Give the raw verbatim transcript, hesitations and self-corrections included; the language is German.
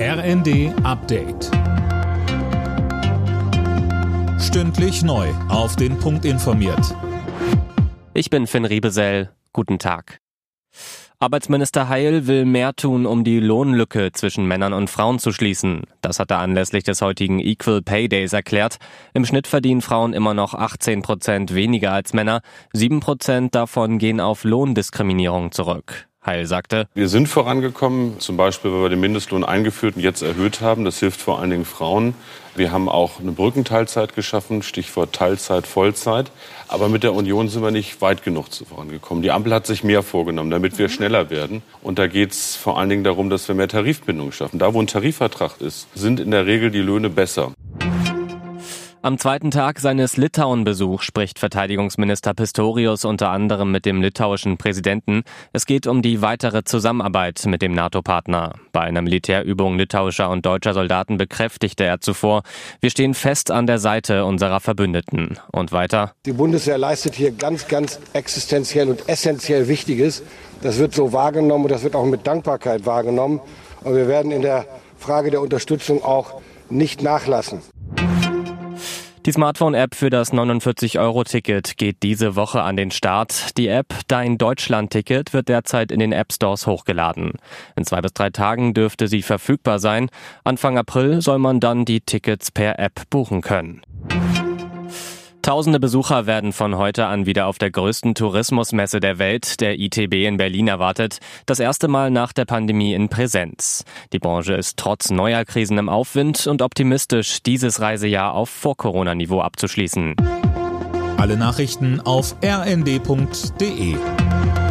R N D Update. Stündlich neu auf den Punkt informiert. Ich bin Finn Riebesell. Guten Tag. Arbeitsminister Heil will mehr tun, um die Lohnlücke zwischen Männern und Frauen zu schließen. Das hat er anlässlich des heutigen Equal Pay Days erklärt. Im Schnitt verdienen Frauen immer noch achtzehn Prozent weniger als Männer. sieben Prozent davon gehen auf Lohndiskriminierung zurück. Heil sagte: Wir sind vorangekommen, zum Beispiel, weil wir den Mindestlohn eingeführt und jetzt erhöht haben. Das hilft vor allen Dingen Frauen. Wir haben auch eine Brückenteilzeit geschaffen, Stichwort Teilzeit, Vollzeit. Aber mit der Union sind wir nicht weit genug vorangekommen. Die Ampel hat sich mehr vorgenommen, damit wir schneller werden. Und da geht es vor allen Dingen darum, dass wir mehr Tarifbindung schaffen. Da, wo ein Tarifvertrag ist, sind in der Regel die Löhne besser. Am zweiten Tag seines Litauen-Besuchs spricht Verteidigungsminister Pistorius unter anderem mit dem litauischen Präsidenten. Es geht um die weitere Zusammenarbeit mit dem NATO-Partner. Bei einer Militärübung litauischer und deutscher Soldaten bekräftigte er zuvor: Wir stehen fest an der Seite unserer Verbündeten. Und weiter: Die Bundeswehr leistet hier ganz, ganz existenziell und essentiell Wichtiges. Das wird so wahrgenommen und das wird auch mit Dankbarkeit wahrgenommen. Und wir werden in der Frage der Unterstützung auch nicht nachlassen. Die Smartphone-App für das neunundvierzig Euro Ticket geht diese Woche an den Start. Die App Dein Deutschland-Ticket wird derzeit in den App-Stores hochgeladen. In zwei bis drei Tagen dürfte sie verfügbar sein. Anfang April soll man dann die Tickets per App buchen können. Tausende Besucher werden von heute an wieder auf der größten Tourismusmesse der Welt, der I T B in Berlin, erwartet. Das erste Mal nach der Pandemie in Präsenz. Die Branche ist trotz neuer Krisen im Aufwind und optimistisch, dieses Reisejahr auf Vor-Corona-Niveau abzuschließen. Alle Nachrichten auf r n d punkt d e.